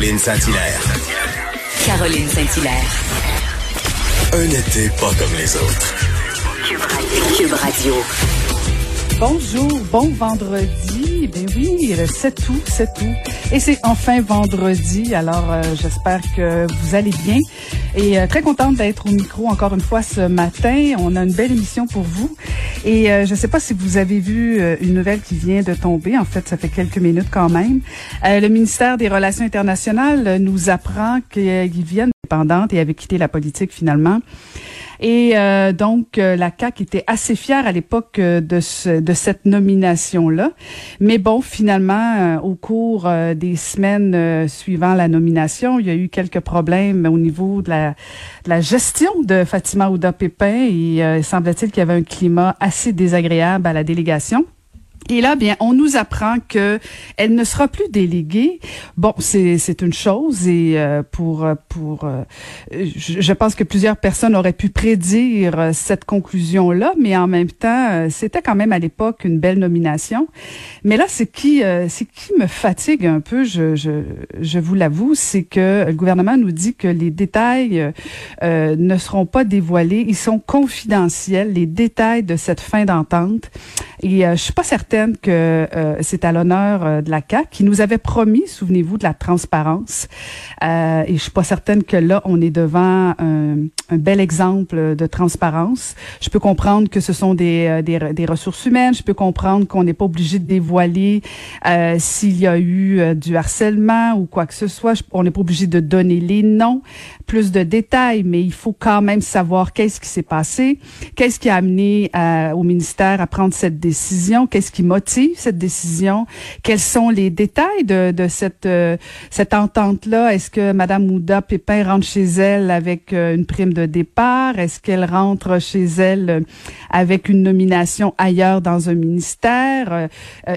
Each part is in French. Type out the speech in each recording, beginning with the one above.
Caroline Saint-Hilaire. Un été pas comme les autres. Cube Radio. Bonjour, bon vendredi. Ben oui, c'est tout. Et c'est enfin vendredi, alors j'espère que vous allez bien. Et très contente d'être au micro encore une fois ce matin. On a une belle émission pour vous. Et je ne sais pas si vous avez vu une nouvelle qui vient de tomber. En fait, ça fait quelques minutes quand même. Le ministère des Relations internationales nous apprend qu'ils viennent indépendantes et avaient quitté la politique finalement. Et donc, la CAQ était assez fière à l'époque de cette nomination-là. Mais bon, finalement, au cours des semaines suivant la nomination, il y a eu quelques problèmes au niveau de la gestion de Fatima Houda-Pepin. Et semble-t-il qu'il y avait un climat assez désagréable à la délégation. Et là, bien, on nous apprend que elle ne sera plus déléguée. Bon, c'est une chose et pour je pense que plusieurs personnes auraient pu prédire cette conclusion-là, mais en même temps, c'était quand même à l'époque une belle nomination. Mais là, c'est qui me fatigue un peu, je vous l'avoue, c'est que le gouvernement nous dit que les détails ne seront pas dévoilés, ils sont confidentiels, les détails de cette fin d'entente. Et je suis pas certaine que c'est à l'honneur de la CAQ qui nous avait promis, souvenez-vous, de la transparence. Et je suis pas certaine que là, on est devant un bel exemple de transparence. Je peux comprendre que ce sont des ressources humaines. Je peux comprendre qu'on n'est pas obligé de dévoiler s'il y a eu du harcèlement ou quoi que ce soit. On n'est pas obligé de donner les noms, plus de détails, mais il faut quand même savoir qu'est-ce qui s'est passé, qu'est-ce qui a amené au ministère à prendre cette décision, qu'est-ce qui motive cette décision, quels sont les détails de cette entente-là. Est-ce que Mme Houda-Pepin rentre chez elle avec une prime de départ? Est-ce qu'elle rentre chez elle avec une nomination ailleurs dans un ministère?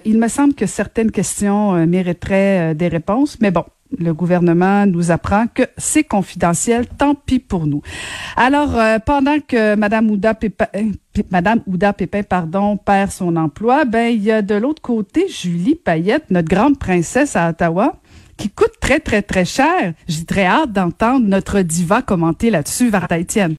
Il me semble que certaines questions mériteraient des réponses, mais bon. Le gouvernement nous apprend que c'est confidentiel, tant pis pour nous. Alors, pendant que Mme Houda-Pepin, perd son emploi, il y a de l'autre côté Julie Payette, notre grande princesse à Ottawa, qui coûte très, très, très cher. J'ai très hâte d'entendre notre diva commenter là-dessus, Varda Etienne.